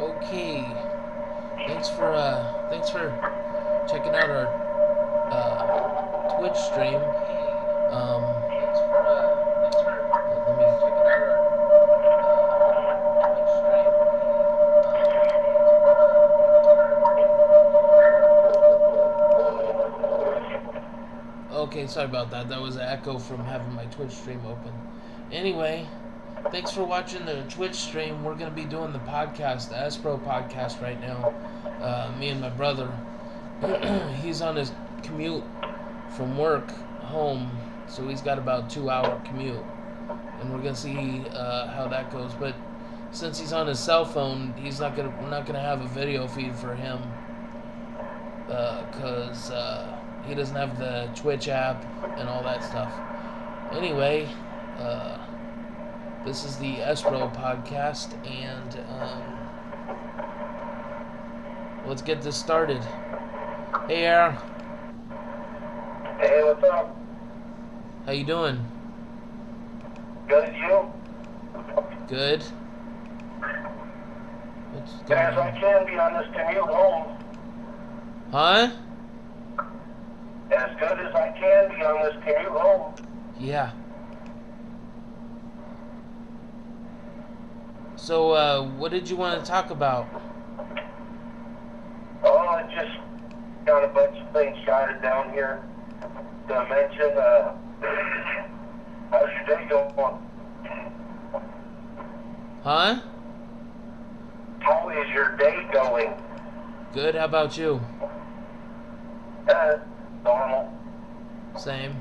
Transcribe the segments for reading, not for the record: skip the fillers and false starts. Okay, thanks for checking out our Twitch stream. Okay, sorry about that. That was an echo from having my Twitch stream open. Anyway, thanks for watching the Twitch stream. We're going to be doing the podcast, the Espro podcast right now. Me and my brother. He's on his commute from work home, so he's got about 2-hour commute. And we're going to see how that goes. But since he's on his cell phone, we're not going to have a video feed for him. Because... he doesn't have the Twitch app and all that stuff. Anyway, this is the Espro podcast, and let's get this started. Hey, Aaron. Hey, what's up? How you doing? Good, you? Good. What's going on? I can be on this commute home. Huh? As good as I can be on this commute home. Yeah. So, what did you want to talk about? Oh, I just got a bunch of things jotted down here to mention. How's your day going? Huh? How is your day going? Good, how about you? Normal. Same.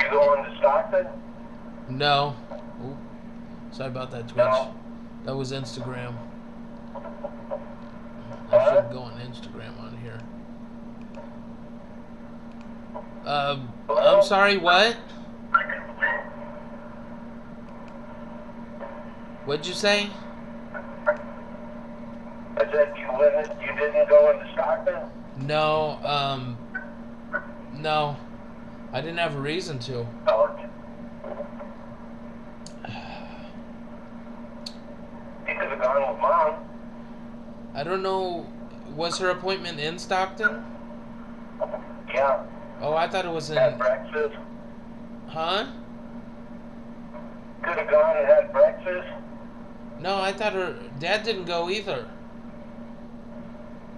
You going to Stockton? No. Ooh. Sorry about that, Twitch. No. That was Instagram. I should go on Instagram on here. I'm sorry, what? What'd you say? I said you didn't go into Stockton? No, no. I didn't have a reason to. Oh, okay. You could have gone with Mom. I don't know. Was her appointment in Stockton? Yeah. Oh, I thought it was in... Had breakfast. Huh? Could have gone and had breakfast. No, I thought her... Dad didn't go either.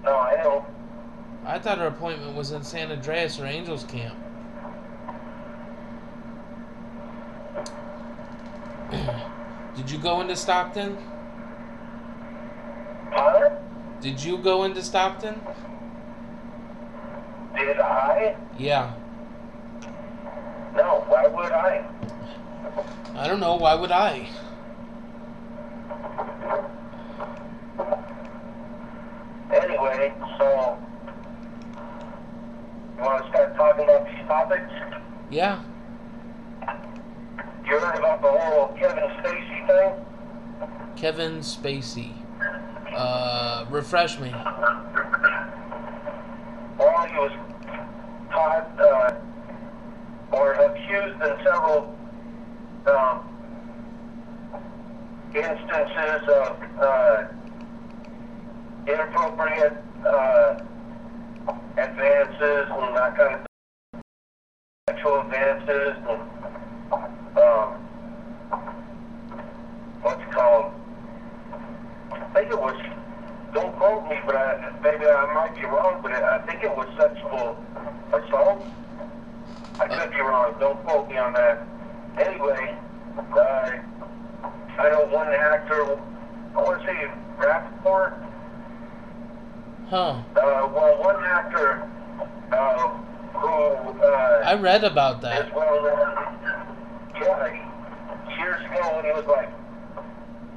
No, I know. I thought her appointment was in San Andreas or Angels Camp. Did you go into Stockton? Huh? Did you go into Stockton? Did I? Yeah. No, why would I? I don't know, why would I? Anyway, so you want to start talking about these topics? Yeah. You heard about the whole Kevin Spacey thing? Kevin Spacey. Refresh me. Well, he was caught or accused in several instances of inappropriate advances and that kind of thing, sexual advances and what's it called? I think it was, don't quote me, but maybe I might be wrong, but I think it was sexual assault. I could be wrong, don't quote me on that. Anyway, I know one actor, I want to say Rappaport. Huh. Well, one actor who... I read about that. As well, yeah, years ago when he was like...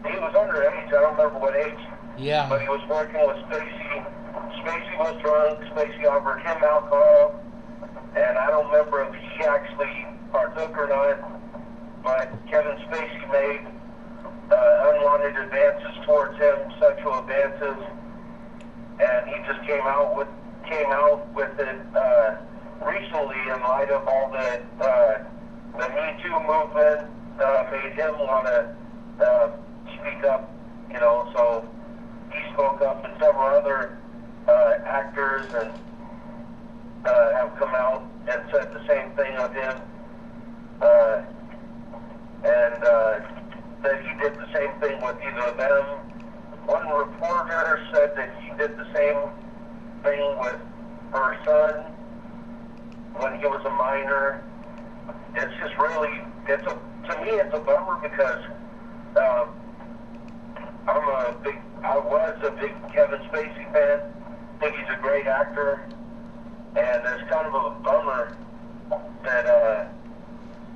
He was underage, I don't remember what age. Yeah. But he was working with Spacey. Spacey was drunk, Spacey offered him alcohol. And I don't remember if he actually partook or not. But Kevin Spacey made unwanted advances towards him, sexual advances, and he just came out with it recently in light of all the Me Too movement made him want to speak up, you know. So he spoke up, and several other actors and have come out and said the same thing of him, and that he did the same thing with either of them. One reporter said that he did the same thing with her son when he was a minor. It's just really, to me, it's a bummer because I was a big Kevin Spacey fan. I think he's a great actor, and it's kind of a bummer that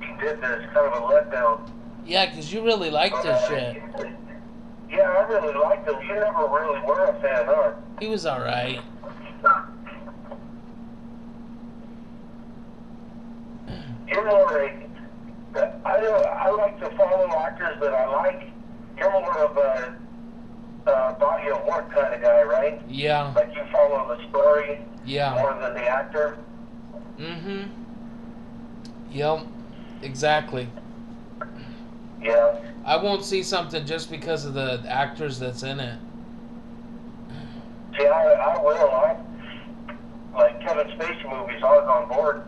he did this, kind of a letdown. Yeah, because you really liked this shit. Yeah, I really liked him. You never really were a fan, huh? He was alright. You're more I like to follow actors that I like. You're more of a body of work kind of guy, right? Yeah. Like you follow the story more than the actor. Mm-hmm. Yep, exactly. Yeah. I won't see something just because of the actors that's in it. Yeah, I will. Like Kevin Spacey movies, I was on board.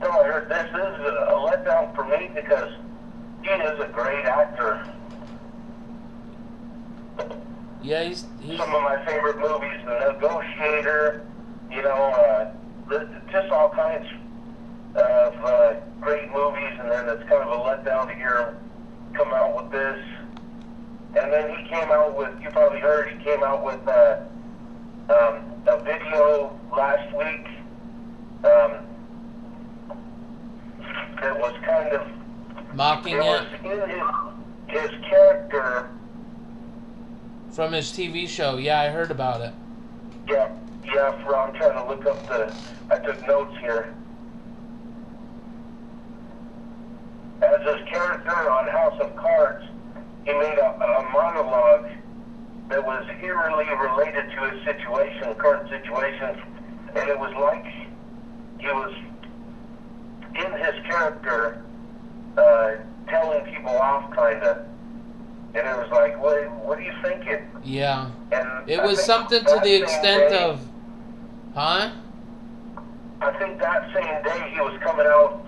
Until I heard this is a letdown for me because he is a great actor. Yeah, he's... Some of my favorite movies, The Negotiator, you know, just all kinds of great movies, and then it's kind of a letdown to hear him come out with this. And then he came out with, you probably heard, he came out with a video last week that was kind of mocking his character from his TV show. Yeah, I heard about it. Yeah, I'm trying to look up I took notes here. As his character on House of Cards, he made a monologue that was eerily related to his situation, current situation, and it was like he was in his character telling people off, kind of. And it was like, what are you thinking? Yeah. And it was something to the extent of, huh? I think that same day he was coming out,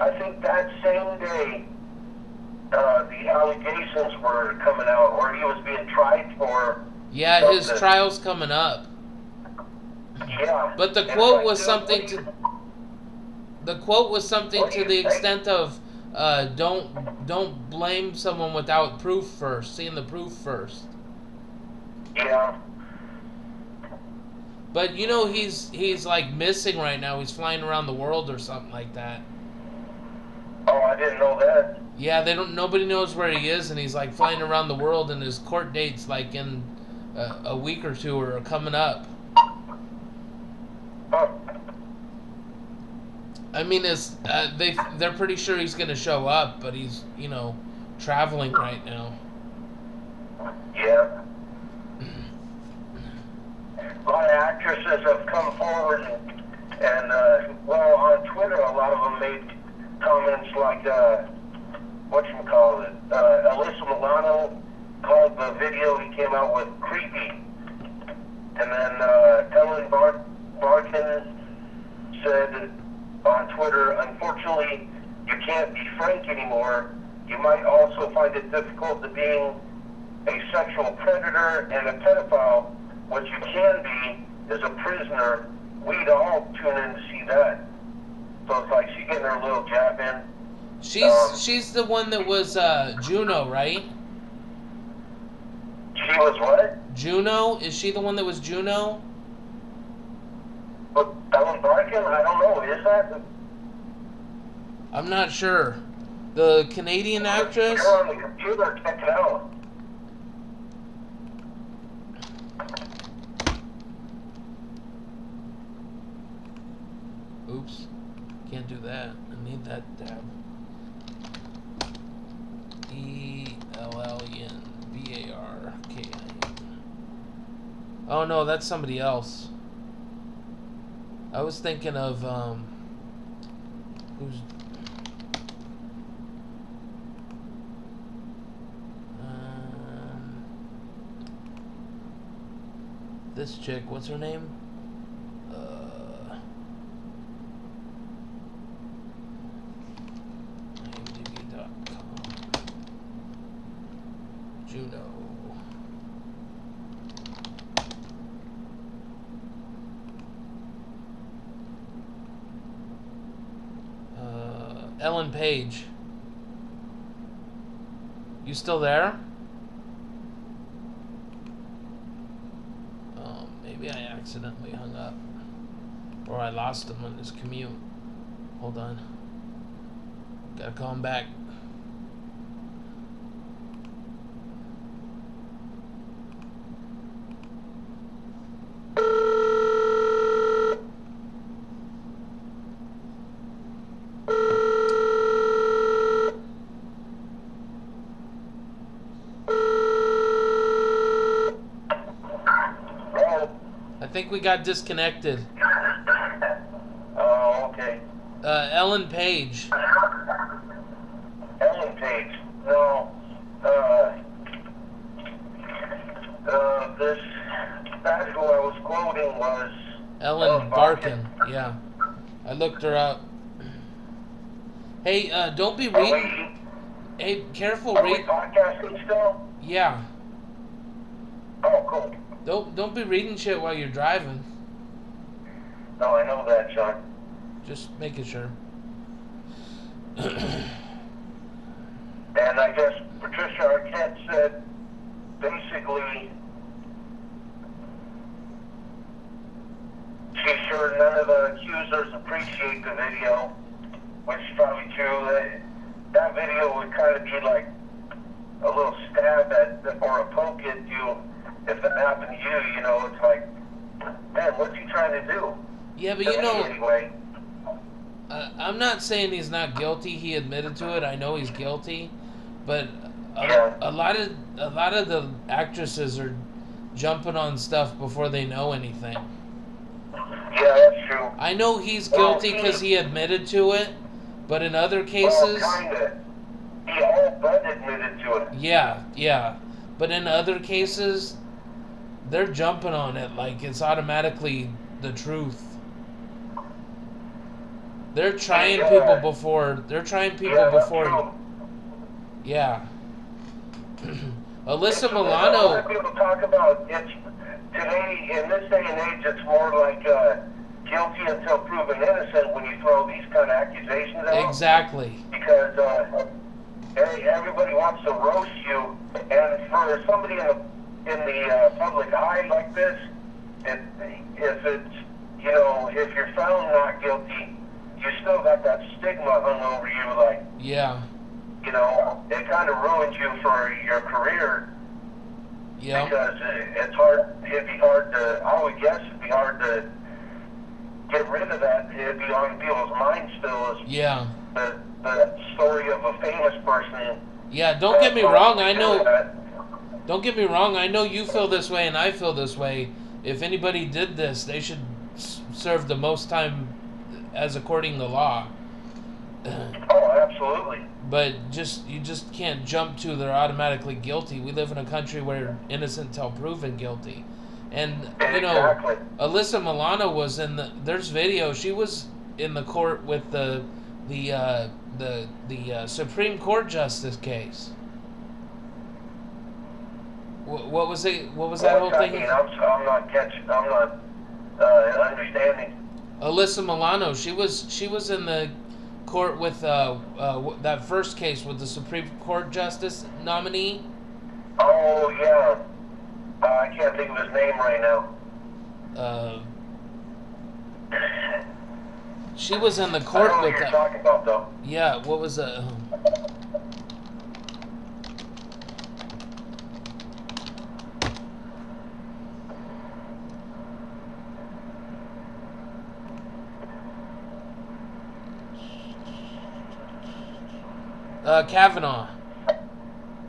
I think that same day the allegations were coming out, or he was being tried for. Yeah, something. His trial's coming up. Yeah. But the quote was something to. The quote was something to the extent of, don't blame someone without proof first, seeing the proof first. Yeah. But you know he's like missing right now. He's flying around the world or something like that. Oh, I didn't know that. Yeah, they don't. Nobody knows where he is, and he's like flying around the world, and his court date's like in a week or two or coming up. Oh. I mean, they're pretty sure he's gonna show up, but he's traveling right now. Yeah. A lot of actresses have come forward, and on Twitter, a lot of them made comments like, Alyssa Milano called the video he came out with creepy. And then Ellen Barkin said on Twitter, unfortunately, you can't be frank anymore. You might also find it difficult to being a sexual predator and a pedophile. What you can be is a prisoner. We'd all tune in to see that. So it's like she's getting her little jab in. She's the one that was Juno, right? She was what? Juno? Is she the one that was Juno? But Ellen Barkin? I don't know. Is that? I'm not sure. The Canadian actress? You're on the computer. Check it out. Oops. Can't do that. I need that tab. E L Oh no, that's somebody else. I was thinking of who's this chick, what's her name? Juno. Ellen Page. You still there? Maybe I accidentally hung up. Or I lost him on this commute. Hold on. Gotta call him back. I think we got disconnected. Oh, okay. Ellen Page. Ellen Page. No. This that's who I was quoting was Ellen Barkin. Yeah. I looked her up. Hey, don't be reading. Hey, careful. Are we podcasting still? Yeah. Oh, cool. Don't be reading shit while you're driving. No, I know that, Sean. Just making sure. And I guess Patricia Arquette said basically she's sure none of the accusers appreciate the video, which is probably true. That video would kind of be like a little stab at or a poke at you. If that happened to you, you know, it's like, man, what's he trying to do? Yeah, but you know, anyway. I'm not saying he's not guilty. He admitted to it. I know he's guilty, but a lot of the actresses are jumping on stuff before they know anything. Yeah, that's true. I know he's guilty because he admitted to it, but in other cases, kinda. He all but admitted to it. Yeah, yeah, but in other cases, they're jumping on it like it's automatically the truth. They're trying people before. They're trying people before. Yeah. Alyssa Milano. A lot of people talk about it's today in this day and age. It's more like guilty until proven innocent when you throw these kind of accusations out. Exactly. Because everybody wants to roast you, and for somebody in the public eye like this, if you're found not guilty, you still got that stigma hung over you, like, yeah, you know, it kind of ruins you for your career. Yeah, because it'd be hard to get rid of that. It'd be on people's minds still. Yeah, the story of a famous person. Yeah, don't get me wrong. I know. Don't get me wrong, I know you feel this way and I feel this way. If anybody did this, they should serve the most time as according to law. Oh, absolutely. But you just can't jump to they're automatically guilty. We live in a country where innocent till proven guilty. And, you know, exactly. Alyssa Milano was in there's video. She was in the court with the Supreme Court justice case. What was it? What was that whole thing? I'm not understanding. Alyssa Milano, she was in the court with that first case with the Supreme Court justice nominee. Oh yeah, I can't think of his name right now. She was in the court with. I don't know what you're talking about, though. Yeah, what was that?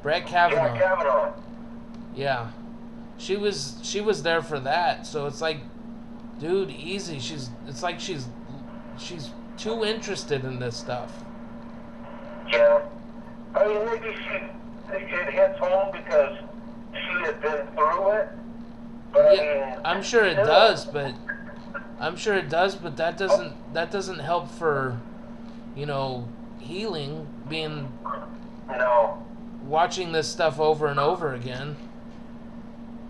Brett Kavanaugh. Yeah. she was there for that. So it's like, dude, easy. She's too interested in this stuff. Yeah. I mean, maybe it hits home because she had been through it. But yeah, I mean, I'm sure it does, but that doesn't help for, you know, healing, being watching this stuff over and over again.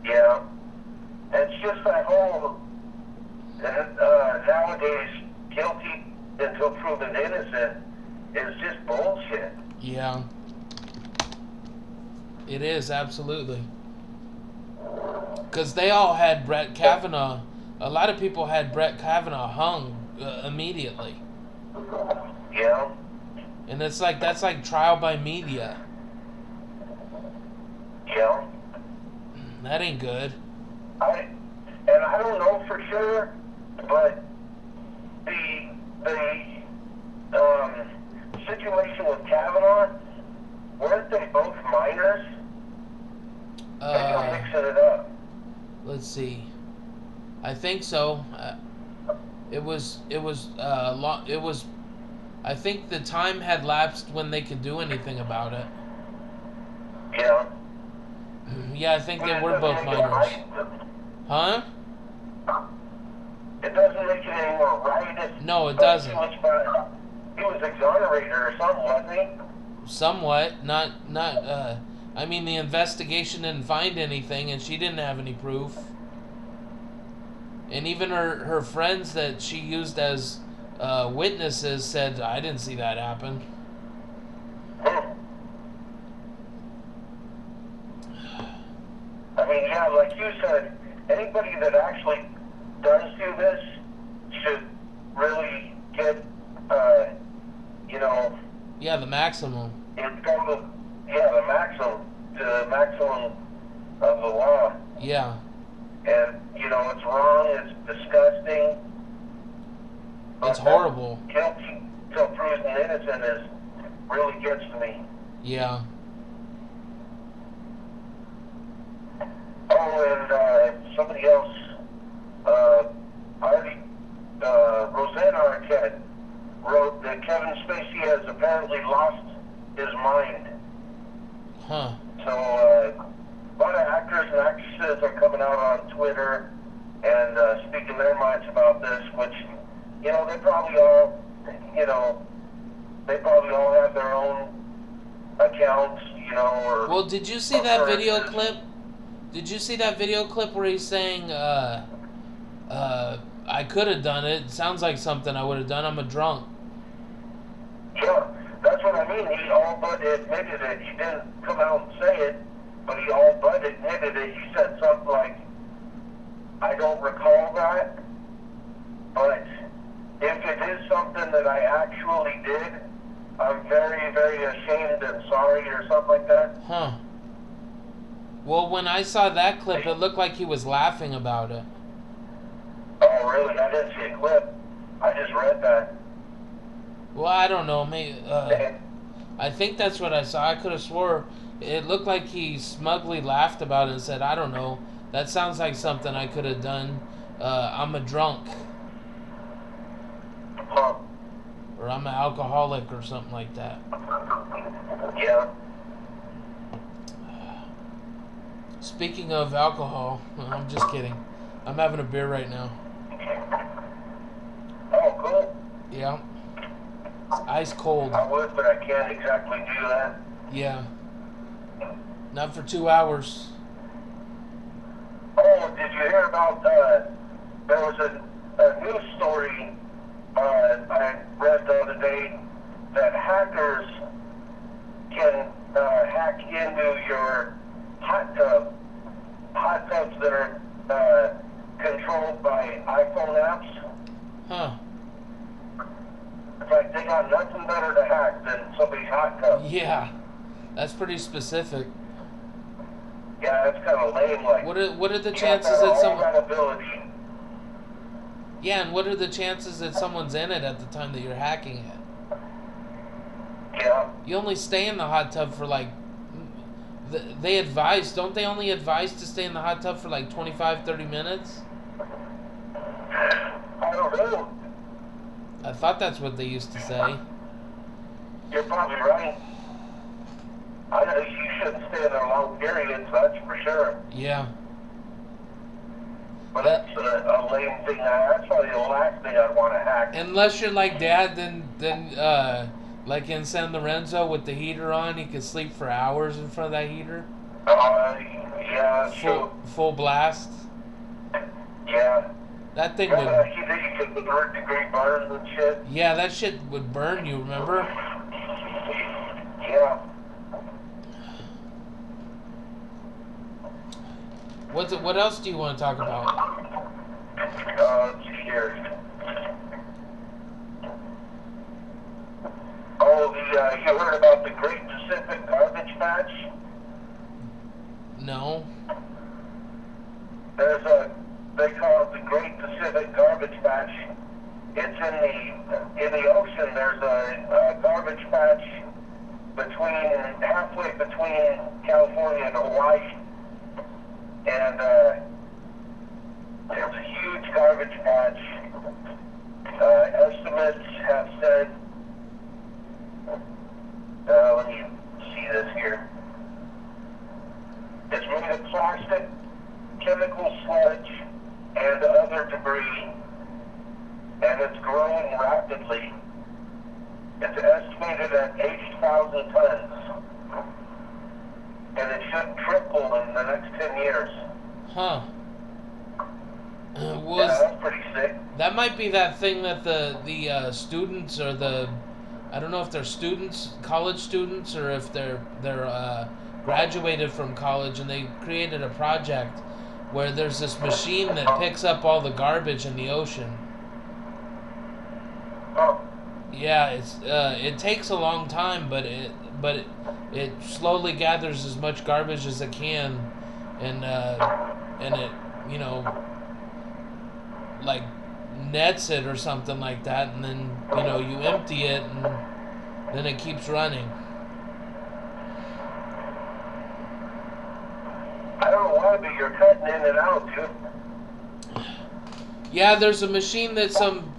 Yeah. It's just that whole nowadays guilty until proven innocent is just bullshit. Yeah. It is, absolutely. Because they all had Brett Kavanaugh. A lot of people had Brett Kavanaugh hung immediately. Yeah. And it's like, that's like trial by media. Yeah. That ain't good. And I don't know for sure, but the situation with Kavanaugh, weren't they both minors? I think I'm mixing it up. Let's see. I think so. It was. I think the time had lapsed when they could do anything about it. Yeah. Yeah, I think they were both minors. Huh? It doesn't make it any more right. No, it doesn't. He was exonerated or something, wasn't he? Somewhat. Not. I mean, the investigation didn't find anything, and she didn't have any proof. And even her friends that she used as witnesses said, I didn't see that happen. I mean, yeah, like you said, anybody that actually does do this should really get, Yeah, the maximum. The maximum of the law. Yeah. And, it's wrong, it's disgusting. It's horrible. Guilty till proven innocent really gets to me. Yeah. Oh, and somebody else, Rosanna Arquette wrote that Kevin Spacey has apparently lost his mind. Huh. So, a lot of actors and actresses are coming out on Twitter and speaking their minds about this, which, they probably all have their own accounts, or... Well, did you see that video clip? Did you see that video clip where he's saying, I could have done it. It sounds like something I would have done. I'm a drunk. Yeah, that's what I mean. He all but admitted it. He didn't come out and say it, but he all but admitted it. He said something like, I don't recall that, but if it is something that I actually did, I'm very, very ashamed and sorry, or something like that. Huh. Well, when I saw that clip, it looked like he was laughing about it. Oh, really? I didn't see a clip. I just read that. Well, I don't know. Maybe, I think that's what I saw. I could have swore it looked like he smugly laughed about it and said, I don't know, that sounds like something I could have done. I'm a drunk. Huh. Or I'm an alcoholic or something like that. Yeah. Speaking of alcohol, I'm just kidding. I'm having a beer right now. Oh, cool. Yeah. It's ice cold. I would, but I can't exactly do that. Yeah. Not for 2 hours. Oh, did you hear about there was a news story I read the other day that hackers can hack into your hot tubs that are controlled by iPhone apps. Huh. It's like they got nothing better to hack than somebody's hot tub. Yeah, that's pretty specific. Yeah, that's kind of lame. Like, what are the chances that someone? Yeah, and what are the chances that someone's in it at the time that you're hacking it? Yeah. You only stay in the hot tub for like They advise, don't they only advise to stay in the hot tub for like 25, 30 minutes? I don't know. I thought that's what they used to say. You're probably right. I know you shouldn't stay in a long period, that's for sure. Yeah. But that's a lame thing. That's probably the last thing I'd want to hack. Unless you're like Dad, then like in San Lorenzo with the heater on, he could sleep for hours in front of that heater. Yeah, sure. Full blast. Yeah. That thing would... you think you could third degree burns and shit? Yeah, that shit would burn you, remember? Yeah. What else do you want to talk about? Cheers. Oh, you heard about the Great Pacific Garbage Patch? No. There's they call it the Great Pacific Garbage Patch. It's in the ocean. There's a garbage patch halfway between California and Hawaii. And there's a huge garbage patch. Estimates have said, let me see this here. It's made of plastic, chemical sludge, and other debris, and it's growing rapidly. It's estimated at 80,000 tons. And it should triple in the next 10 years. Huh. Yeah, that's pretty sick. That might be that thing that the students or I don't know if they're students, college students, or if they're graduated from college and they created a project where there's this machine that picks up all the garbage in the ocean. Oh. Yeah, it's it takes a long time, but it slowly gathers as much garbage as it can, and it, you know, like nets it or something like that, and then, you know, you empty it, and then it keeps running. I don't know why, but you're cutting in and out, dude. Yeah, there's a machine that some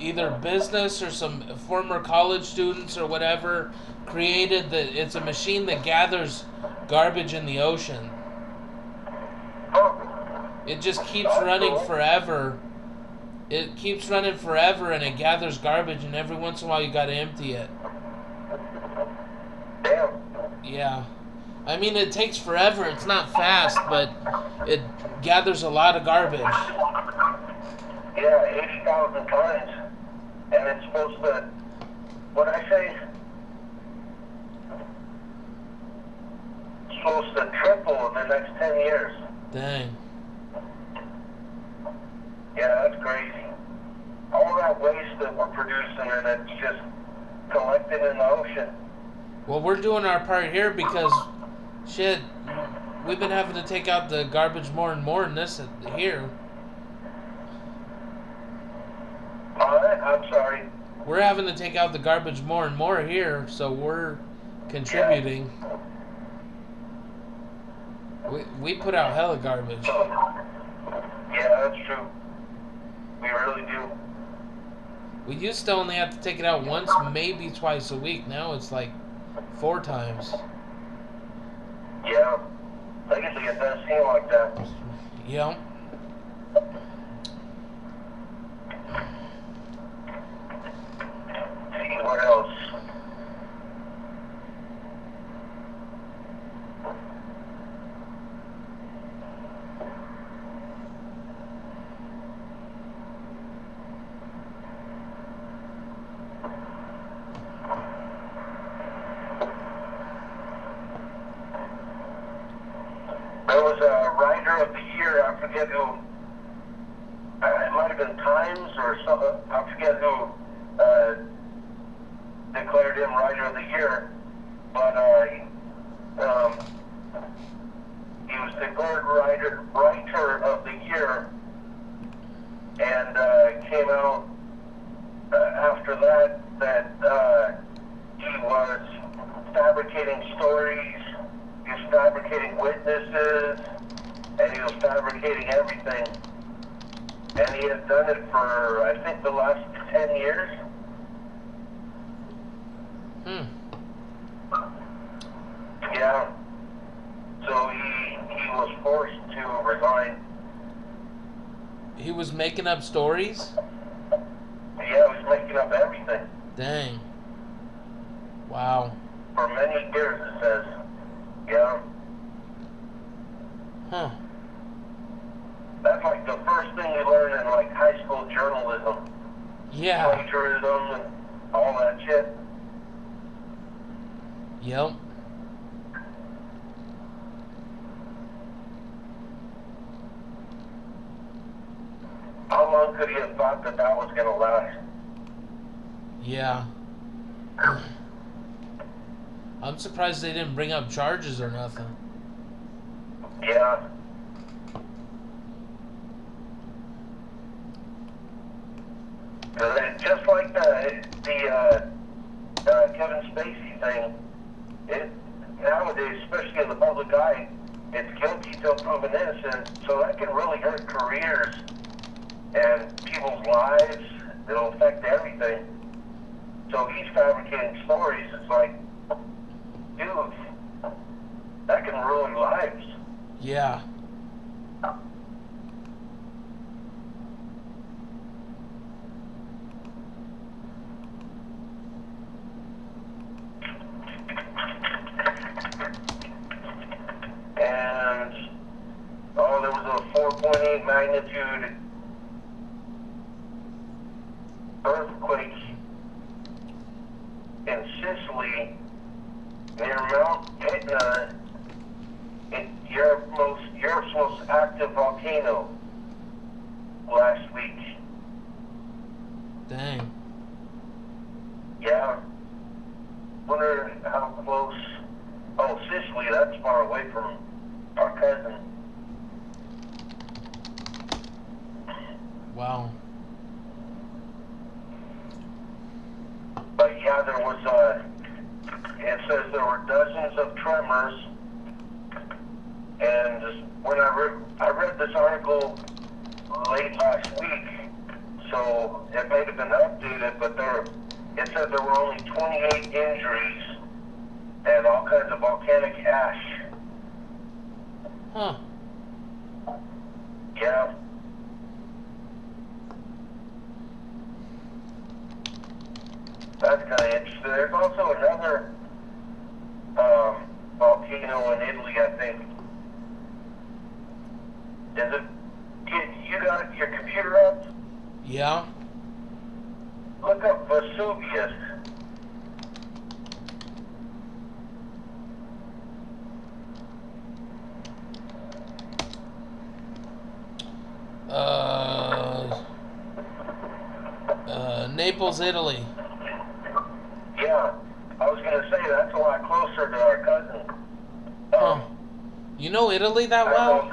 either business or some former college students or whatever created. That it's a machine that gathers garbage in the ocean. It just keeps running forever. It keeps running forever, and it gathers garbage, and every once in a while you gotta empty it. Damn. Yeah. I mean, it takes forever. It's not fast, but it gathers a lot of garbage. Yeah, 80,000 tons. And it's supposed to... What'd I say? It's supposed to triple in the next 10 years. Dang. Yeah, that's crazy. All that waste that we're producing, and it's just collected in the ocean. Well, we're doing our part here because, shit, we've been having to take out the garbage more and more in this here. I'm sorry. We're having to take out the garbage more and more here, so we're contributing. Yeah. We put out hella garbage. Yeah, that's true. We really do. We used to only have to take it out once, maybe twice a week. Now it's like 4 times. Yeah. I guess it does seem like that. Yeah. See, what else? fabricating witnesses, and he was fabricating everything. And he has done it for, I think, the last 10 years. Yeah. So he was forced to resign. He was making up stories? Yeah, he was making up everything. Dang. Wow. For many years, it says. Yeah. Huh. That's like the first thing you learn in like high school journalism. Yeah. Plagiarism and all that shit. Yep. How long could he have thought that that was gonna last? Yeah. I'm surprised they didn't bring up charges or nothing. Yeah. Just like the Kevin Spacey thing, it nowadays, especially in the public eye, it's guilty till proven innocent, so that can really hurt careers and people's lives. It'll affect everything. So he's fabricating stories. It's like, dude, that can ruin lives. Yeah. And, oh, there was a 4.8 magnitude earthquake in Sicily near Mount Etna, Europe's most active volcano, last week. Dang. Yeah. Wonder how close. Oh, Sicily, that's far away from our cousin. Wow. But yeah, there was it says there were dozens of tremors, and when I read this article late last week, so it may have been updated, but it said there were only 28 injuries and all kinds of volcanic ash. Huh. Yeah. That's kind of interesting. There's also another volcano in Italy, I think. Is it? You got your computer up? Yeah. Look up Vesuvius. Naples, Italy. Yeah, I was gonna say that's a lot closer to our cousin. You know Italy that well?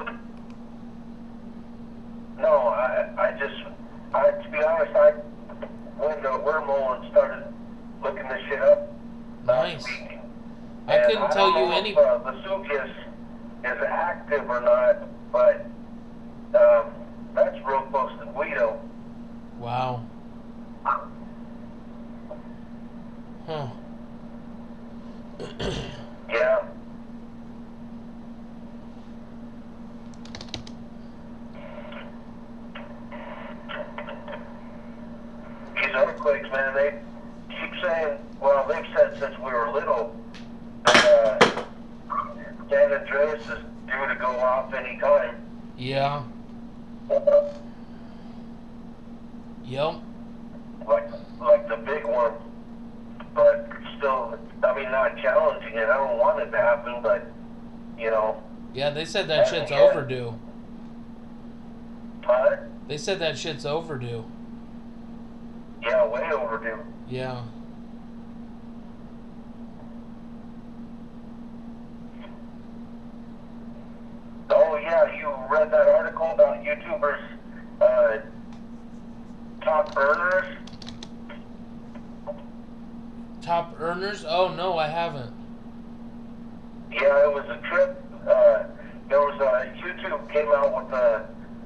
No, I to be honest, I went to a wormhole and started looking this shit up. Nice. I couldn't tell you any. If, Vesuvius is active or not, but that's real close to Guido. Wow. Huh. Yeah. These earthquakes, man, they keep saying, well, they've said since we were little, San Andreas is due to go off any time. Yeah. Yep. Like the big one. But still, I mean, not challenging it. I don't want it to happen, but, you know. Yeah, they said that shit's overdue. What? They said that shit's overdue. Yeah, way overdue. Yeah. Oh, yeah, you read that article about YouTubers, top earners? Top earners? Oh, no, I haven't. Yeah, it was a trip YouTube came out with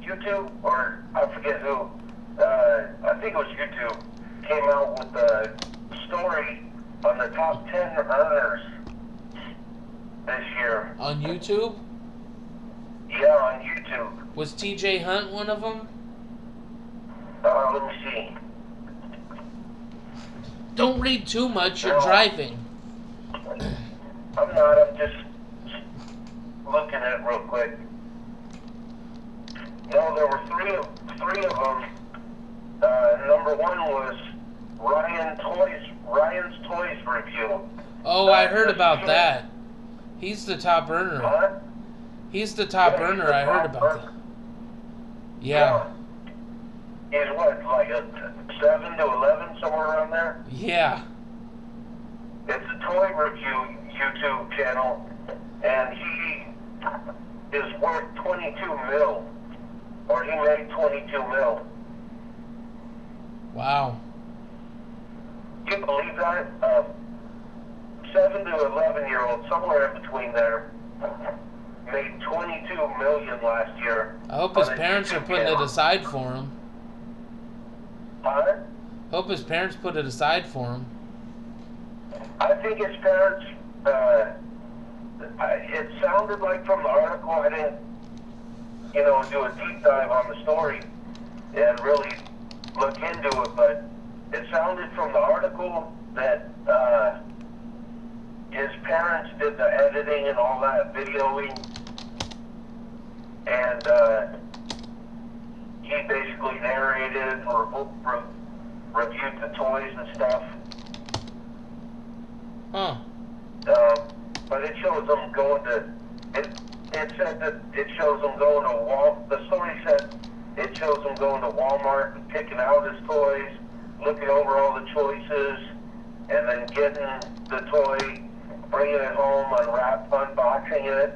YouTube, or I forget who, I think it was YouTube, came out with a story on the top 10 earners this year. On YouTube? Yeah, on YouTube. Was TJ Hunt one of them? Let me see. Don't read too much, you're driving. I'm not, I'm just looking at it real quick. No, there were three of them. Number one was Ryan's Toys Review. Oh, I heard about that. He's the top earner. Huh? He's the top earner, I heard about that. Yeah. He's what, like a 7 to 11, somewhere around there? Yeah. It's a toy review YouTube channel, and he is worth 22 mil. Or he made 22 mil. Wow. Do you believe that? 7 to 11-year-old, somewhere in between there, made 22 million last year. I hope his parents are putting it aside for him. Huh? Hope his parents put it aside for him. I think his parents, it sounded like from the article, I didn't, you know, do a deep dive on the story and really look into it, but it sounded from the article that his parents did the editing and all that videoing, and he basically narrated or reviewed the toys and stuff. Huh. But it shows them going to, it said that it shows them going to Walmart, the story said it shows them going to Walmart and picking out his toys, looking over all the choices, and then getting the toy, bringing it home, unboxing it,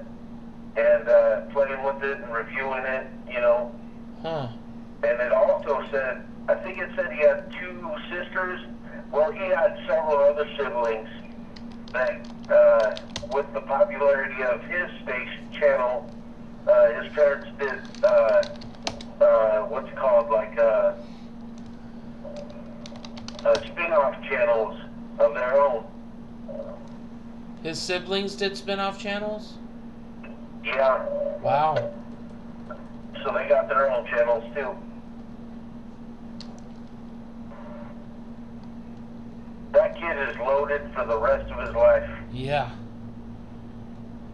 and playing with it and reviewing it, you know. Huh. And it also said, I think it said he had two sisters. Well, he had several other siblings that, with the popularity of his space channel, his parents did, what's it called, like, spin-off channels of their own. His siblings did spin-off channels? Yeah. Wow. So they got their own channels too. That kid is loaded for the rest of his life. Yeah.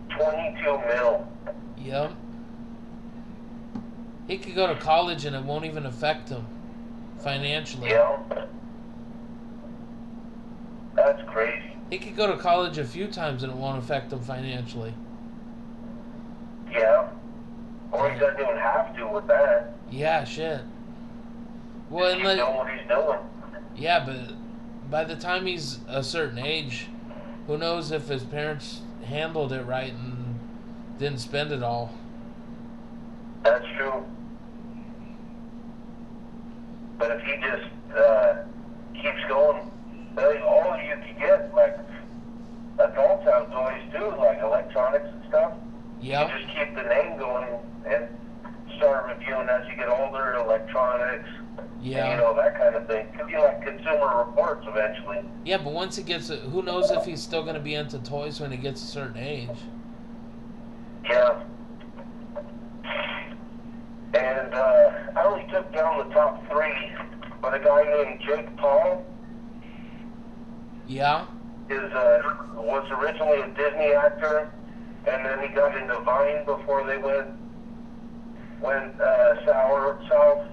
22 mil. Yep. He could go to college and it won't even affect him financially. Yeah. That's crazy. He could go to college a few times and it won't affect him financially. Yeah. Or he doesn't even have to with that. Yeah, shit. Well, and know what he's doing. Yeah, but by the time he's a certain age, who knows if his parents handled it right and didn't spend it all. That's true. But if he just keeps going, all you can get, like, adults have toys too, like electronics and stuff. Yep. You just keep the name going and start reviewing as you get older, electronics, yeah, and, you know, that kind of thing. Could be like Consumer Reports eventually. Yeah, but once it gets, who knows if he's still going to be into toys when he gets a certain age. Yeah. And I only took down the top three, but a guy named Jake Paul. Yeah. Was originally a Disney actor. And then he got into Vine before they went south.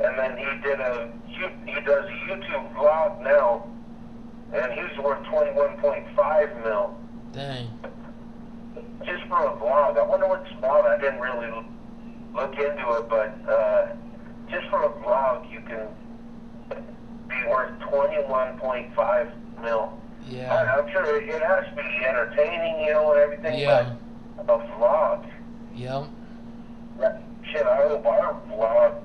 And then he does a YouTube vlog now, and he's worth 21.5 mil. Dang. Just for a vlog. I wonder what's about. I didn't really look into it, but just for a vlog, you can be worth 21.5 mil. Yeah. I'm sure it has to be entertaining, you know, and everything, yeah, but a vlog. Yeah. Shit, I hope our vlog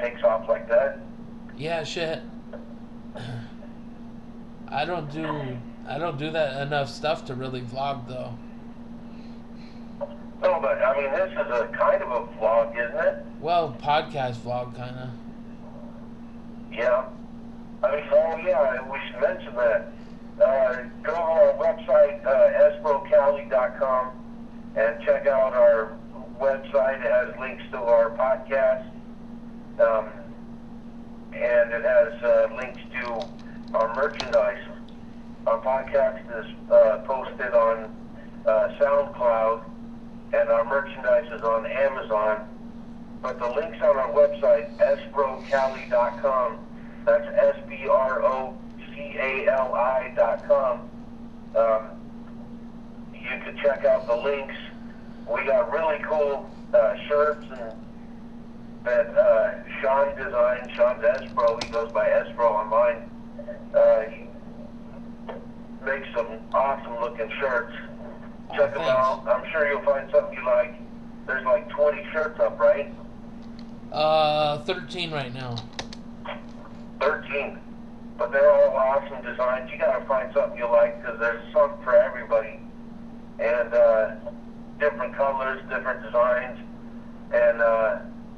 takes off like that. Yeah, shit. I don't do that enough stuff to really vlog, though. I mean, this is a kind of a vlog, isn't it? Well, podcast vlog, kind of. Yeah. I mean, oh, yeah, we should mention that. Go to our website, sbrocali.com, and check out our website. It has links to our podcast, and it has links to our merchandise. Our podcast is posted on SoundCloud, and our merchandise is on Amazon. But the links on our website, sbrocali.com, that's SBROCALI.com. You can check out the links. We got really cool shirts and that Shawn designed. Shawn's Espro. He goes by Espro online. He makes some awesome looking shirts. Check them out. I'm sure you'll find something you like. There's like 20 shirts up, right? 13 right now. 13. But they're all awesome designs. You gotta find something you like, because there's some for everybody. And different colors, different designs. And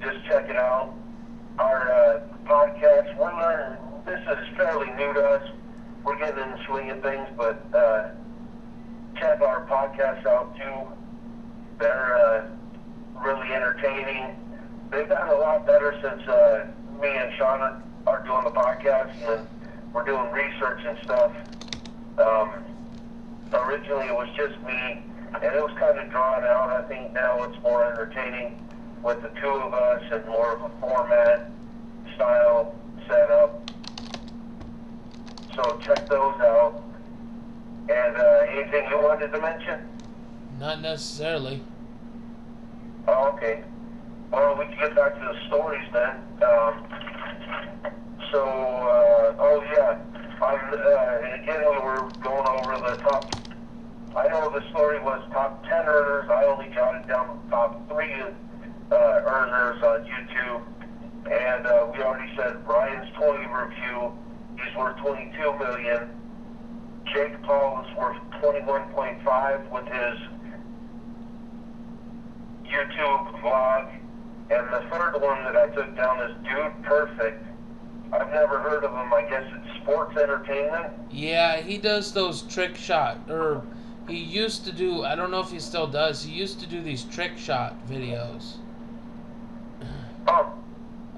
just check it out. Our podcast, we're learning. This is fairly new to us. We're getting in the swing of things, but check our podcast out too. They're really entertaining. They've gotten a lot better since me and Shauna are doing the podcast, and we're doing research and stuff. Originally it was just me, and it was kind of drawn out. I think now it's more entertaining with the two of us and more of a format, style, setup. So check those out. And anything you wanted to mention? Not necessarily. Oh, okay. Well, we can get back to the stories then. And again, we were going over the top. I know the story was top 10 earners. I only jotted down the top 3 earners on YouTube. And we already said Ryan's Toys Review. He's worth $22 million. Jake Paul is worth $21.5 with his YouTube vlog. And the third one that I took down is Dude Perfect. I've never heard of him. I guess it's sports entertainment. Yeah, he does those trick shot, or he used to do, I don't know if he still does, he used to do these trick shot videos. Oh.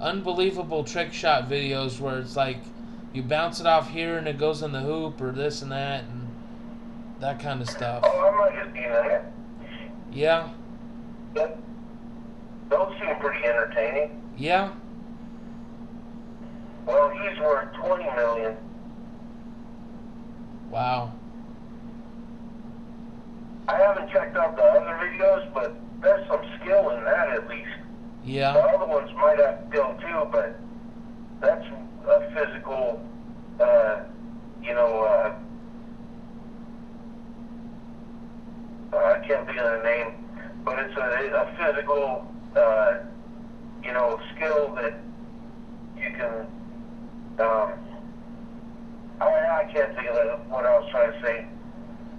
Unbelievable trick shot videos where it's like you bounce it off here and it goes in the hoop or this and that kind of stuff. Oh, I might have seen that. Yeah. Yep. Those seem pretty entertaining. Yeah. Well, he's worth $20 million. Wow. I haven't checked out the other videos, but there's some skill in that at least. Yeah. The other ones might have skill too, but that's a physical, I can't think of the name, but it's a physical, skill that you can. I can't think of what I was trying to say.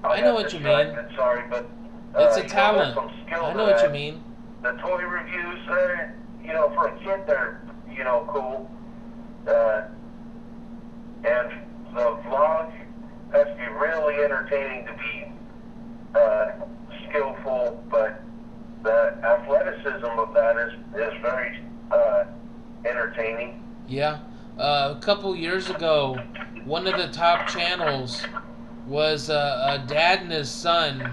I know what you mean. Sorry, but it's a talent. I know what you mean. The toy reviews, they're, for a kid, they're, cool. And the vlog has to be really entertaining to be skillful, but the athleticism of that is very entertaining. Yeah. A couple years ago, one of the top channels was a dad and his son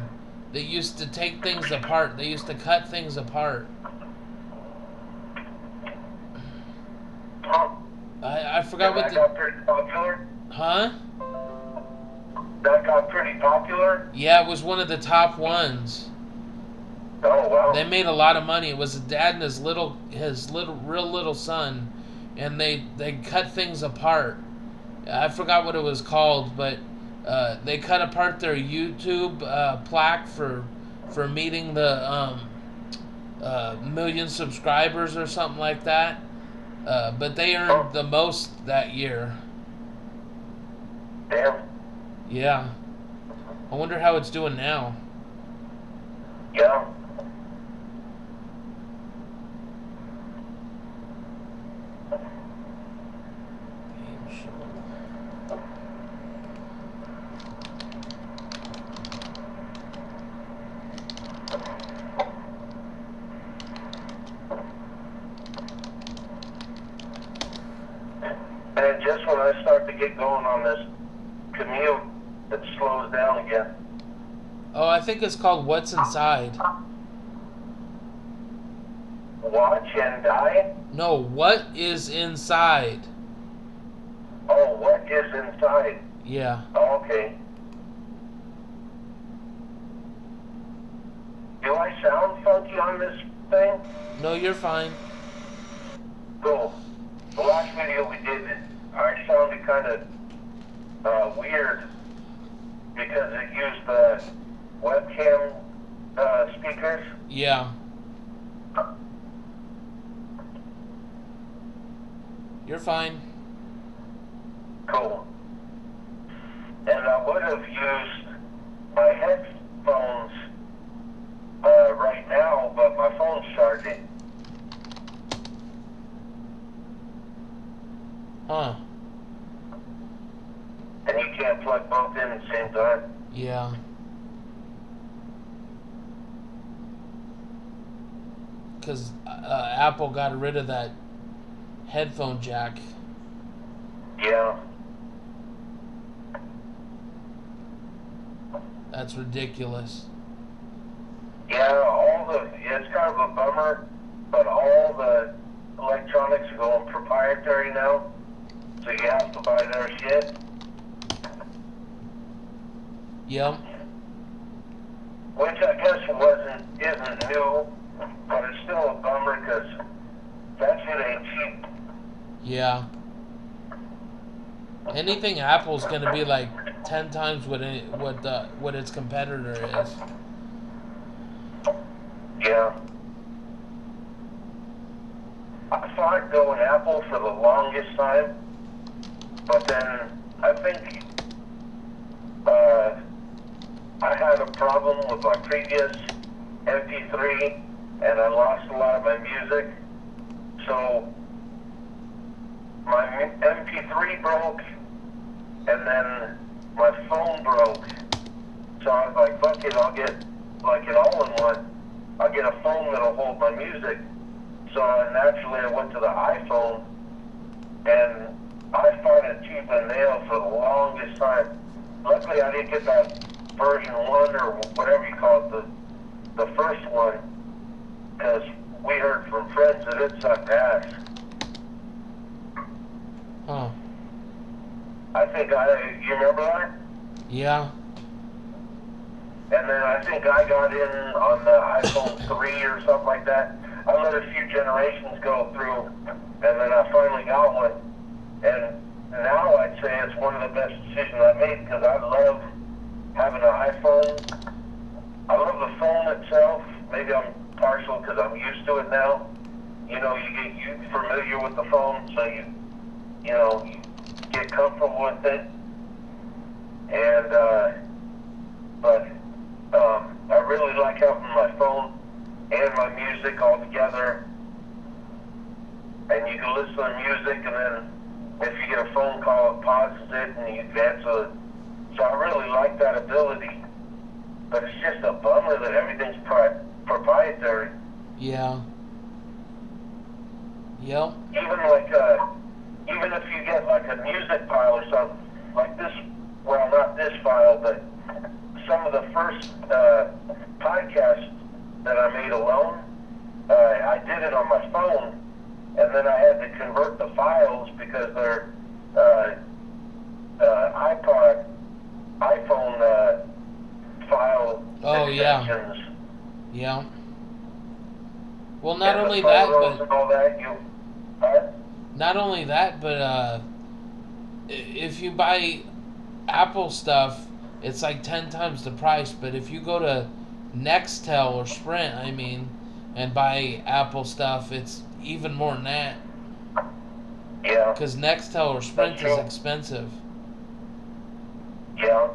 that used to take things apart. They used to cut things apart. I forgot what the... That got pretty popular? Huh? That got pretty popular? Yeah, it was one of the top ones. Oh, wow. They made a lot of money. It was a dad and his real little son. And they cut things apart. I forgot what it was called, but they cut apart their YouTube plaque for meeting the million subscribers or something like that. But they earned the most that year. Damn. Yeah. I wonder how it's doing now. Yeah. And just when I start to get going on this commute, it slows down again. Oh, I think it's called What's Inside. Watch and Die? No, What is Inside? Oh, What is Inside? Yeah. Oh, okay. Do I sound funky on this thing? No, you're fine. Cool. The last video we did, I sounded kind of weird because it used the webcam speakers. Yeah. You're fine. Cool. And I would have used my headphones right now, but my phone's charging. Huh. And you can't plug both in at the same time. Yeah. Because Apple got rid of that headphone jack. Yeah. That's ridiculous. Yeah, it's kind of a bummer, but all the electronics are going proprietary now, so you have to buy their shit. Yep. Which I guess isn't new, but it's still a bummer because that shit ain't cheap. Yeah. Anything Apple's gonna be like 10 times what its competitor is. Yeah. I thought going Apple for the longest time, but then I think I had a problem with my previous MP3, and I lost a lot of my music, so. My MP3 broke, and then my phone broke. So I was like, fuck it, I'll get like an all-in-one. I'll get a phone that'll hold my music. So naturally I went to the iPhone, and I found it cheap and nail for the longest time. Luckily I didn't get that version 1 or whatever you call it, the first one, because we heard from friends that it sucked ass. Huh. I think you remember that? Yeah. And then I think I got in on the iPhone 3 or something like that. I let a few generations go through, and then I finally got one. And now I'd say it's one of the best decisions I made because I love having an iPhone. I love the phone itself. Maybe I'm partial because I'm used to it now. You know, you get familiar with the phone, so you know, get comfortable with it, and, but I really like having my phone and my music all together, and you can listen to music, and then if you get a phone call, it pauses it, and you advance it, so I really like that ability, but it's just a bummer that everything's proprietary. Yeah. Yep. Even like, even if you get like a music file or something, like this, well, not this file, but some of the first podcasts that I made alone, I did it on my phone, and then I had to convert the files because their iPhone file extensions. Yeah. Well, not only that, but all that, not only that, but if you buy Apple stuff, it's like 10 times the price. But if you go to Nextel or Sprint, I mean, and buy Apple stuff, it's even more than that. Yeah. Because Nextel or Sprint is expensive. Yeah.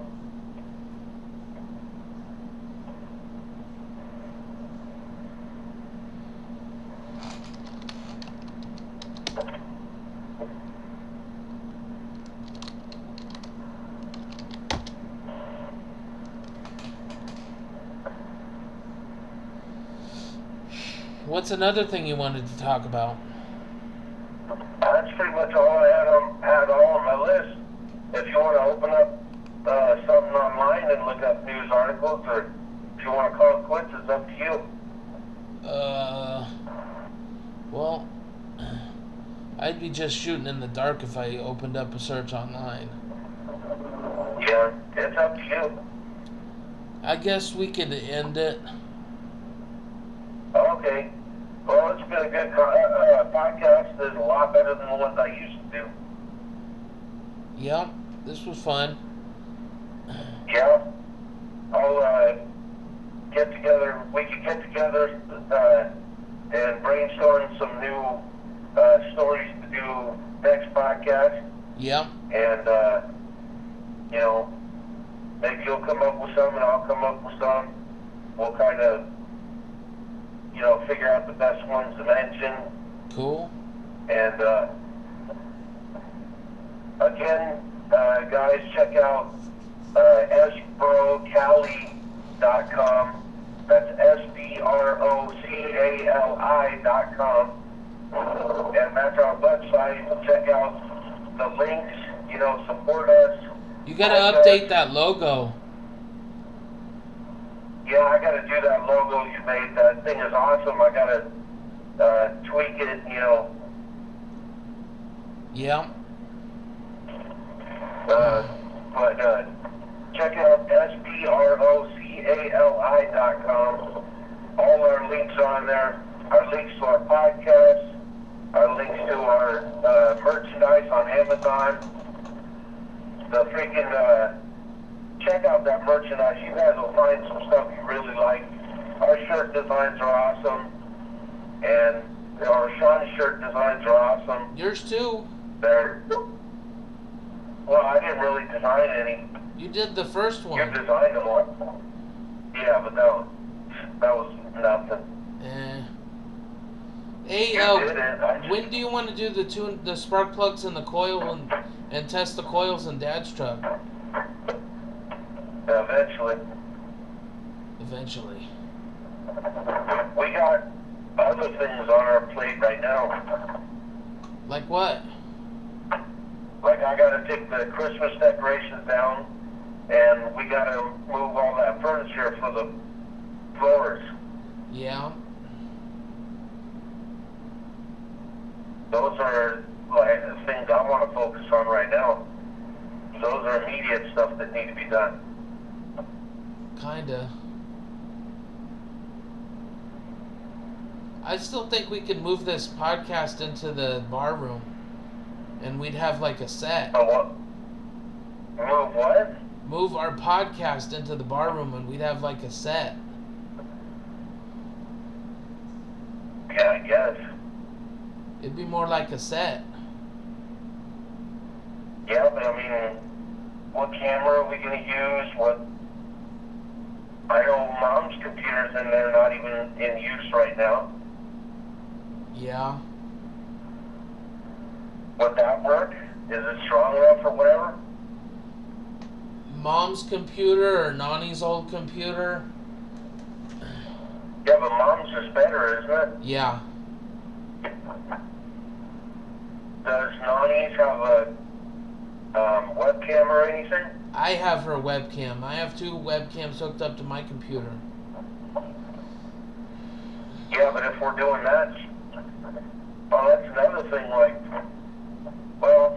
What's another thing you wanted to talk about? That's pretty much all I had on close, or if you want to call it quits, it's up to you. Well, I'd be just shooting in the dark if I opened up a search online. Yeah, it's up to you. I guess we could end it. Okay. Well, it's been a good podcast. It's a lot better than the ones I used to do. Yeah, this was fun. Yeah. I'll get together. We can get together and brainstorm some new stories to do next podcast. Yeah. And, you know, maybe you'll come up with some and I'll come up with some. We'll kind of, you know, figure out the best ones to mention. Cool. And, again, guys, check out sbrocali.com. That's sbrocali.com. And that's our website. Check out the links. You know, support us. You got to update that logo. Yeah, I got to do that logo you made. That thing is awesome. I got to tweak it, you know. Yeah. But check out sbrocali.com. All our links on there. Our links to our podcast. Our links to our merchandise on Amazon. The freaking, check out that merchandise. You guys will find some stuff you really like. Our shirt designs are awesome. And our Shawn shirt designs are awesome. Yours too. They're, well, I didn't really design any. You did the first one. You designed them all. Yeah, but that was nothing. Hey, when do you want to do the spark plugs and the coil and test the coils in Dad's truck? Eventually. We got other things on our plate right now. Like what? Like I gotta take the Christmas decorations down, and we gotta move all that furniture for the floors. Yeah. Those are like things I want to focus on right now. Those are immediate stuff that need to be done. Kinda. I still think we could move this podcast into the bar room, and we'd have like a set. Oh, what? Move what? Move our podcast into the bar room, and we'd have like a set. Yeah, I guess. It'd be more like a set. Yeah, but I mean, what camera are we going to use? What? I know Mom's computer's in there, not even in use right now. Yeah. Would that work? Is it strong enough or whatever? Mom's computer or Nani's old computer? Yeah, but Mom's is better, isn't it? Yeah. Does Nani's have a webcam or anything? I have her webcam. I have two webcams hooked up to my computer. Yeah, but if we're doing that, well, that's another thing. Like, well,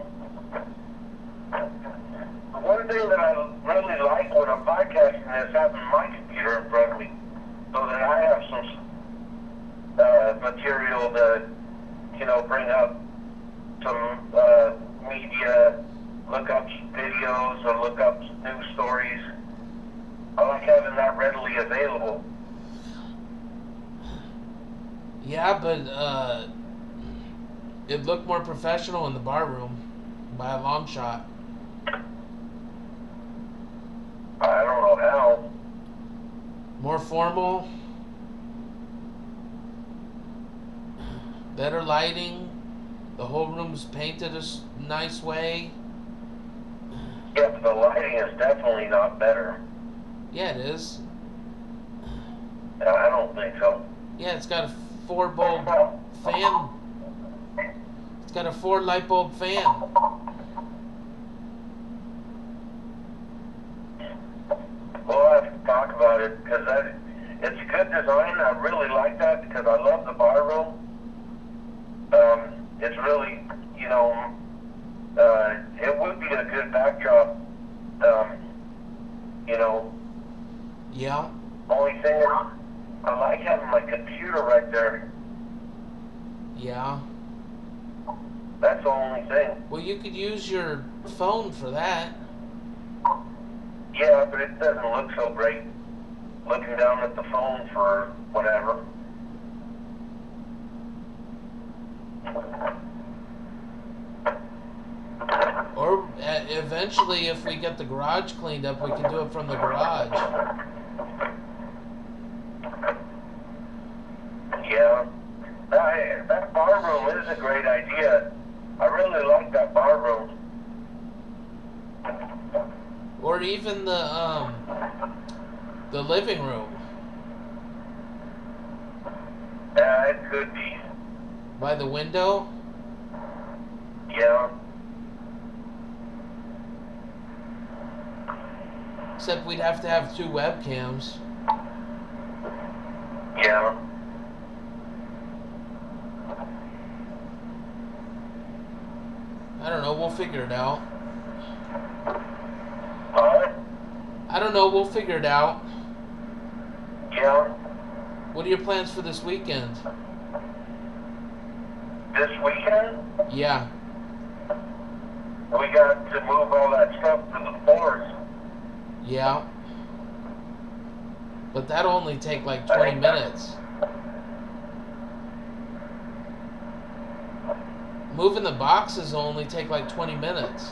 one thing that I really like when I'm podcasting is having my computer in front of me, so that I have some material to, you know, bring up some media, look up videos or look up news stories. I like having that readily available. Yeah, but it looked more professional in the bar room by a long shot. I don't know how. More formal. Better lighting. The whole room's painted a nice way. Yeah, but the lighting is definitely not better. Yeah, it is. No, I don't think so. Yeah, it's got a 4-bulb fan. It's got a 4-light bulb fan. We'll have to talk about you know, it would be a good backdrop, you know. Yeah. Only thing, I like having my computer right there. Yeah. That's the only thing. Well, you could use your phone for that. Yeah, but it doesn't look so great looking down at the phone for whatever. Or eventually, if we get the garage cleaned up, we can do it from the garage. Yeah. That bar room is a great idea. I really like that bar room. Or even the living room. Yeah, it could be. By the window? Yeah. Except we'd have to have two webcams. Yeah. I don't know, we'll figure it out. I don't know, we'll figure it out. Yeah. What are your plans for this weekend? This weekend? Yeah. We got to move all that stuff to the floors. Yeah. But that'll only take like 20 minutes. Moving the boxes will only take like 20 minutes.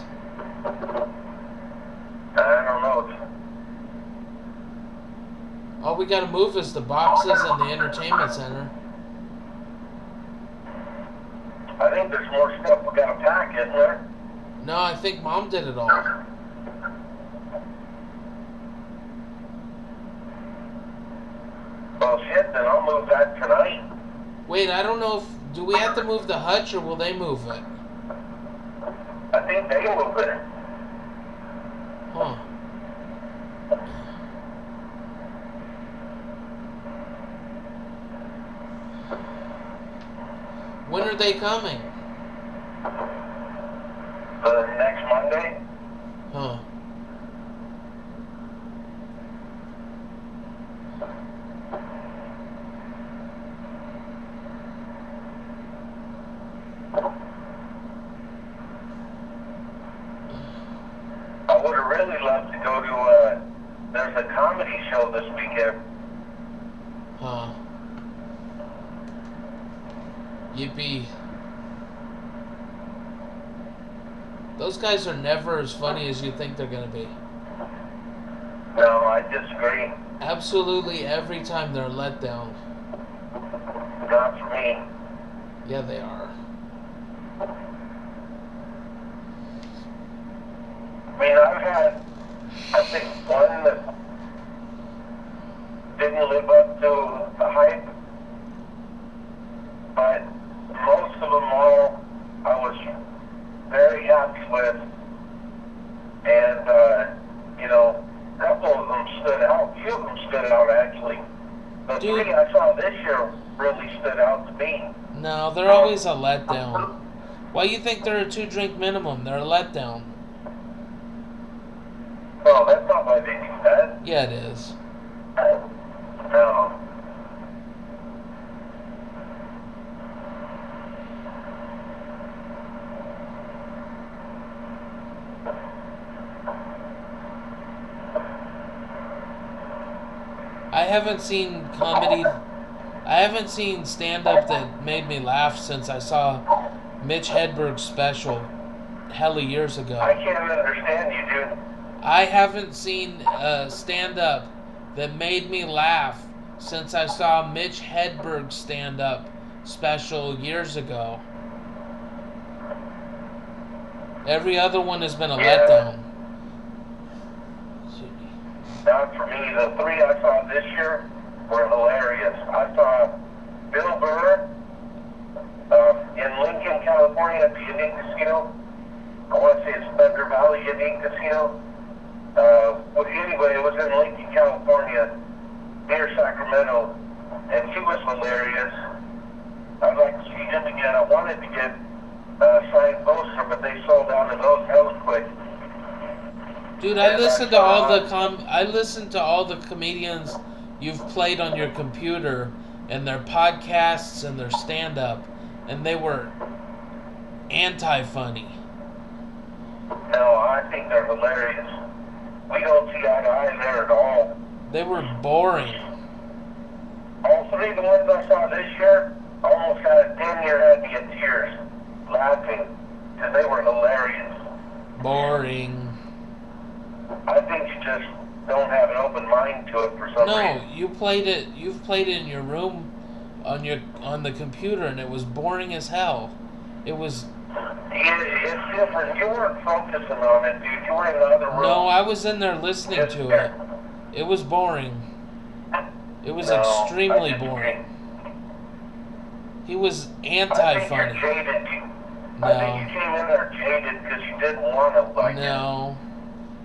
I don't know. All we gotta move is the boxes and the entertainment center. I think there's more stuff we gotta pack, isn't there? No, I think Mom did it all. Well, shit, then I'll move that tonight. Wait, I don't know if... Do we have to move the hutch, or will they move it? I think they move it. Huh. When are they coming? Next Monday. Huh. Guys are never as funny as you think they're gonna be. No, I disagree. Absolutely, every time they're let down. Not for me. Yeah, they are. I mean, I've had, I think, one that didn't live up to the hype, but most of them all, I was very happy with, and you know, a couple of them stood out. Few of them stood out actually. The three I saw this year really stood out to me. No, they're always a letdown. Why you think they're a 2-drink minimum? They're a letdown. Well, that's not why they do that. Yeah, it is. No. I haven't seen comedy, I haven't seen stand-up that made me laugh since I saw Mitch Hedberg's special hella years ago. I can't understand you, dude. I haven't seen stand-up that made me laugh since I saw Mitch Hedberg's stand-up special years ago. Every other one has been a letdown. Not for me. The three I saw this year were hilarious. I saw Bill Burr in Lincoln, California at the Unique Casino. I want to say it's Thunder Valley Unique Casino. Well, anyway, it was in Lincoln, California, near Sacramento, and she was hilarious. I'd like to see him again. I wanted to get signed poster, but they sold out of those hell quick. Dude, I listened to all the comedians you've played on your computer and their podcasts and their stand-up, and they were anti-funny. No, I think they're hilarious. We don't see eye to eye there at all. They were boring. All three of the ones I saw this year almost damn near had me in tears, laughing, because they were hilarious. Boring. I think you just don't have an open mind to it for some reason. No, you played it. You've played it in your room, on the computer, and it was boring as hell. It was. It's different. You weren't focusing on it, dude. You were in the other room. No, I was in there listening to it. It was boring. It was extremely boring. He was anti-funny. No. I think you came in there jaded because you didn't want to like it. No.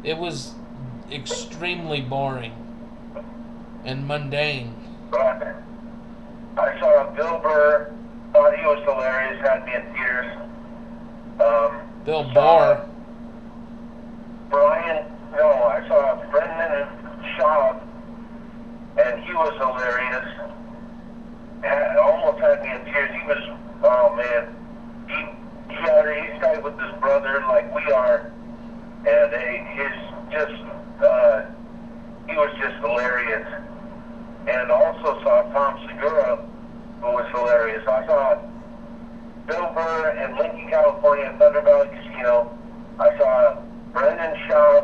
It was extremely boring and mundane. But I saw Bill Burr, thought he was hilarious, had me in tears. Bill Burr. I saw Brendan Shaw, and he was hilarious. Almost had me in tears. He was, oh man, he's tight with his brother like we are, and he was just hilarious. And also saw Tom Segura, who was hilarious. I saw Bill Burr in Lincoln, California at Thunder Valley Casino. I saw Brendan Shaw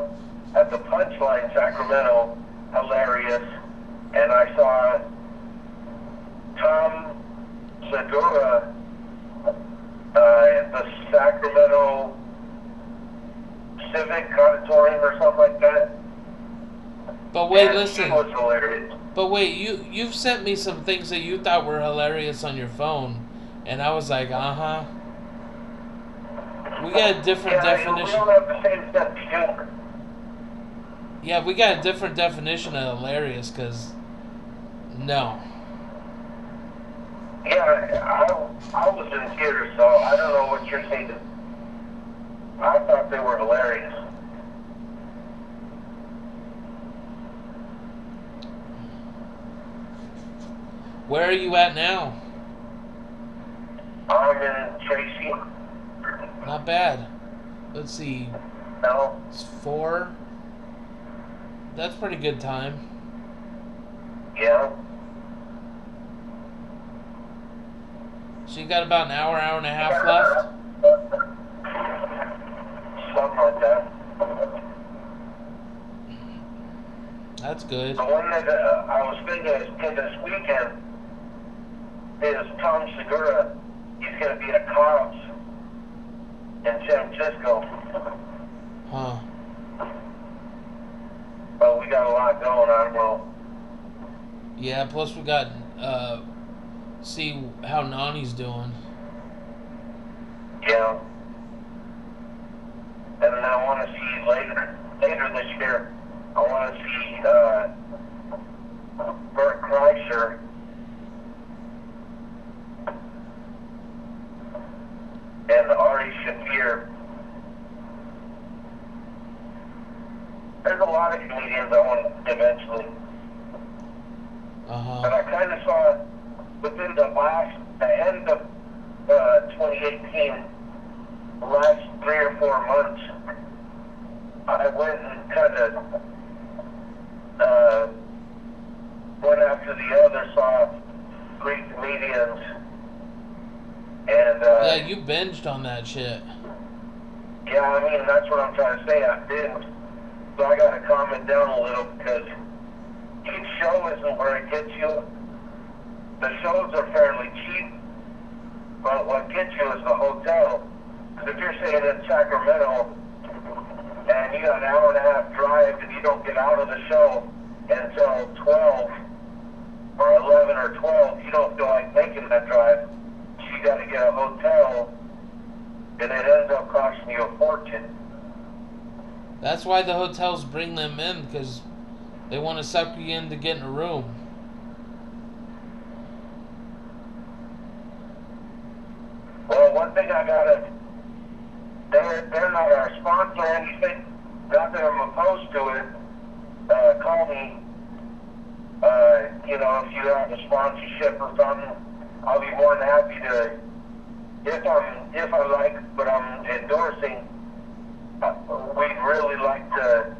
at the Punchline Sacramento, hilarious. And I saw Tom Segura at the Sacramento Civic Auditorium or something like that. But wait, and listen. He was hilarious. But wait, you've sent me some things that you thought were hilarious on your phone. And I was like, uh-huh. We got a different definition. We don't have the same sense of humor. Yeah, we got a different definition of hilarious, because... No. Yeah, I was in theater, so I don't know what you're saying. I thought they were hilarious. Where are you at now? I'm in Tracy. Not bad. Let's see. No. It's 4. That's pretty good time. Yeah. So you got about an hour, hour and a half left? Something like that. That's good. The one that I was thinking this weekend is Tom Segura. He's going to be at Cobb's in San Francisco. Huh. But we got a lot going on, bro. Yeah, plus we got see how Nani's doing. Yeah. And then I want to see later this year, I want to see Bert Kreischer. And Ari Shafir. There's a lot of comedians I want to eventually. Uh-huh. And I kind of saw within the end of 2018, the last 3 or 4 months, I went and kind of one after the other saw Greek comedians. And, yeah, you binged on that shit. Yeah, I mean, that's what I'm trying to say. I binged. So I got to calm it down a little because each show isn't where it gets you. The shows are fairly cheap, but what gets you is the hotel. Because if you're staying in Sacramento and you got an hour and a half drive and you don't get out of the show until 12 or 11 or 12, you don't feel like making that drive. You got to get a hotel, and it ends up costing you a fortune. That's why the hotels bring them in, because they want to suck you into getting a room. Well, one thing I got to they're not our sponsor or anything. Not that I'm opposed to it. Call me. You know, if you have a sponsorship or something, I'll be more than happy to. If I like what I'm endorsing, we'd really like to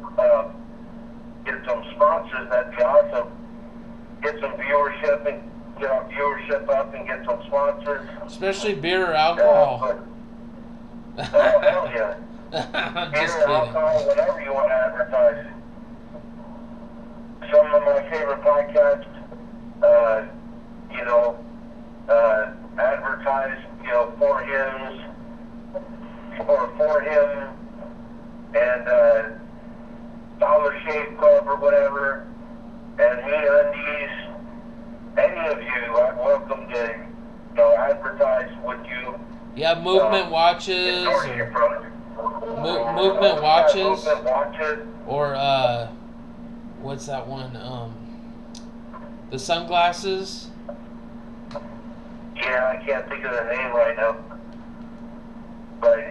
get some sponsors. That'd be awesome. Get some viewership and get our viewership up and get some sponsors. Especially beer or alcohol. Oh, hell yeah. I'm beer, just alcohol, whatever you want to advertise. Some of my favorite podcasts, advertise, for hymns, or for him, and Dollar Shave Club or whatever, and Me Undies. Any of you, I'm welcome to, advertise with you. Yeah, Movement Watches. Movement Watches. Or, what's that one? The sunglasses? Yeah, I can't think of the name right now. But,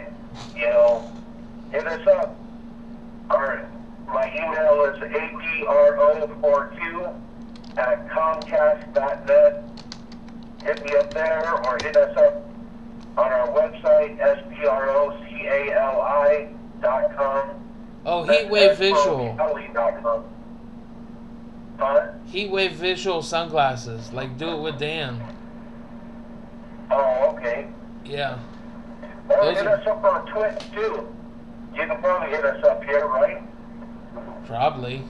hit us up. My email is adro42@comcast.net. Hit me up there or hit us up on our website, sbrocali.com. Oh, Heatwave Visual. Heatwave Visual sunglasses. Like, do it with Dan. Oh, okay. Yeah. Well, hit us up on Twitch, too. You can probably hit us up here, right? Probably.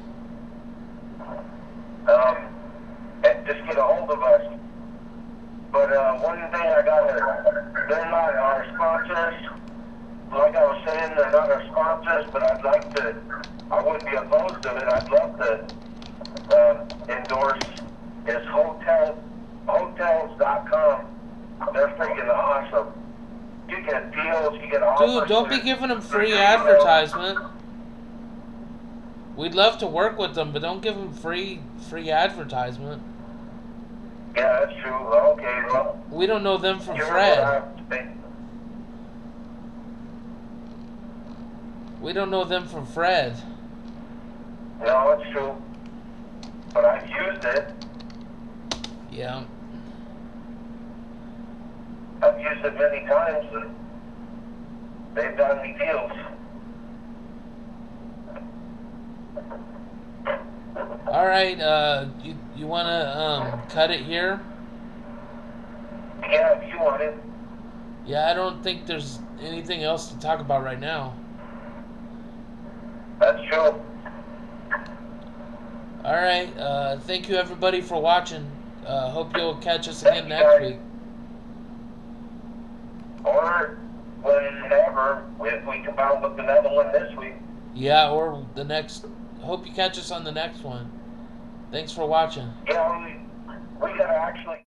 And just get a hold of us. But one thing I gotta, they're not our sponsors. Like I was saying, they're not our sponsors, but I'd like to, I wouldn't be opposed to it. I'd love to endorse this hotels.com. They're freaking awesome. You get deals, you get offers. Dude, don't be giving them free advertisement. We'd love to work with them, but don't give them free advertisement. Yeah, that's true. Okay, well. We don't know them from Fred. We don't know them from Fred. No, it's true. But I've used it. Yeah. I've used it many times, and they've done me deals. All right, you want to cut it here? Yeah, if you want it. Yeah, I don't think there's anything else to talk about right now. That's true. All right, thank you everybody for watching. Hope you'll catch us again next week. Or whenever, if we come out with another one this week. Yeah, or the next. Hope you catch us on the next one. Thanks for watching. Yeah, we gotta actually.